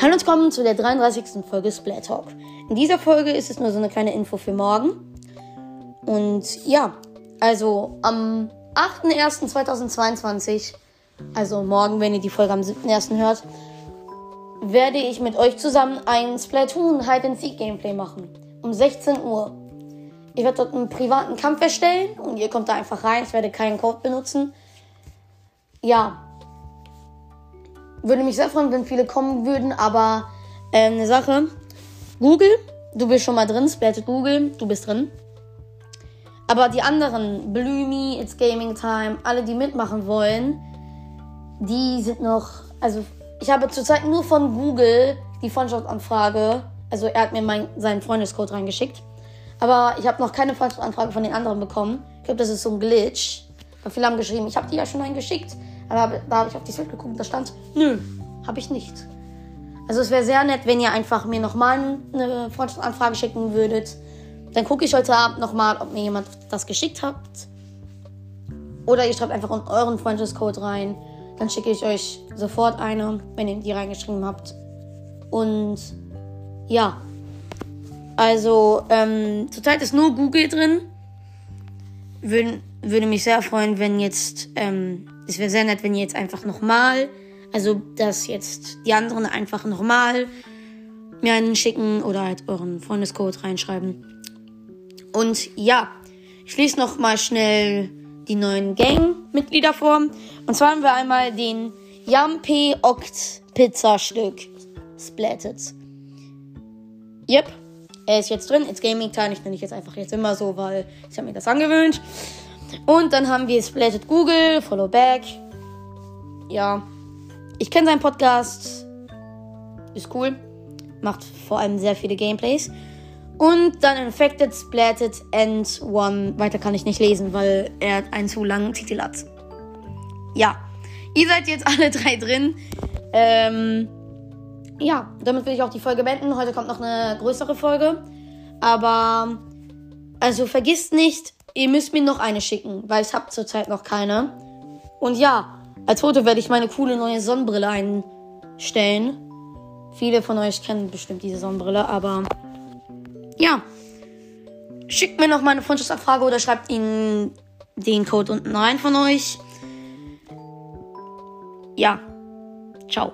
Hallo und willkommen zu der 33. Folge Splat Talk. In dieser Folge ist es nur so eine kleine Info für morgen. Und ja, also am 8.01.2022, also morgen, wenn ihr die Folge am 7.01. hört, werde ich mit euch zusammen ein Splatoon Hide-and-Seek-Gameplay machen. Um 16 Uhr. Ich werde dort einen privaten Kampf erstellen und ihr kommt da einfach rein. Ich werde keinen Code benutzen. Ja. Würde mich sehr freuen, wenn viele kommen würden, aber eine Sache. Google, du bist schon mal drin, Splatted Google, du bist drin. Aber die anderen, Blumi, It's Gaming Time, alle, die mitmachen wollen, die sind noch, also ich habe zurzeit nur von Google die Freundschaftsanfrage, also er hat mir seinen Freundescode reingeschickt, aber ich habe noch keine Freundschaftsanfrage von den anderen bekommen. Ich glaube, das ist so ein Glitch, weil viele haben geschrieben, ich habe die ja schon reingeschickt. Aber da habe ich auf die Seite geguckt, da stand, nö, habe ich nicht. Also es wäre sehr nett, wenn ihr einfach mir nochmal eine Freundschaftsanfrage schicken würdet. Dann gucke ich heute Abend nochmal, ob mir jemand das geschickt hat. Oder ihr schreibt einfach in euren Freundschaftscode rein. Dann schicke ich euch sofort eine, wenn ihr die reingeschrieben habt. Und ja, also zurzeit ist nur Google drin. Würde mich sehr freuen, wenn jetzt... Es wäre sehr nett, wenn ihr jetzt einfach nochmal, also dass jetzt die anderen einfach nochmal mir einen schicken oder halt euren Freundescode reinschreiben. Und ja, ich lese nochmal schnell die neuen Gang-Mitglieder vor. Und zwar haben wir einmal den Yampe Okt Pizza Stück Splatted. Yep, er ist jetzt drin. It's Gaming Time. Ich nenne ich jetzt einfach jetzt immer so, weil ich habe mir das angewöhnt. Und dann haben wir Splatted Google, Follow Back. Ja, ich kenne seinen Podcast. Ist cool. Macht vor allem sehr viele Gameplays. Und dann Infected, Splatted and One. Weiter kann ich nicht lesen, weil er einen zu langen Titel hat. Ja, ihr seid jetzt alle drei drin. Ja, damit will ich auch die Folge beenden. Heute kommt noch eine größere Folge. Aber, also vergisst nicht... Ihr müsst mir noch eine schicken, weil ich habe zurzeit noch keine. Und ja, als Foto werde ich meine coole neue Sonnenbrille einstellen. Viele von euch kennen bestimmt diese Sonnenbrille, aber ja. Schickt mir noch meine Freundschaftsanfrage oder schreibt ihnen den Code unten rein von euch. Ja, ciao.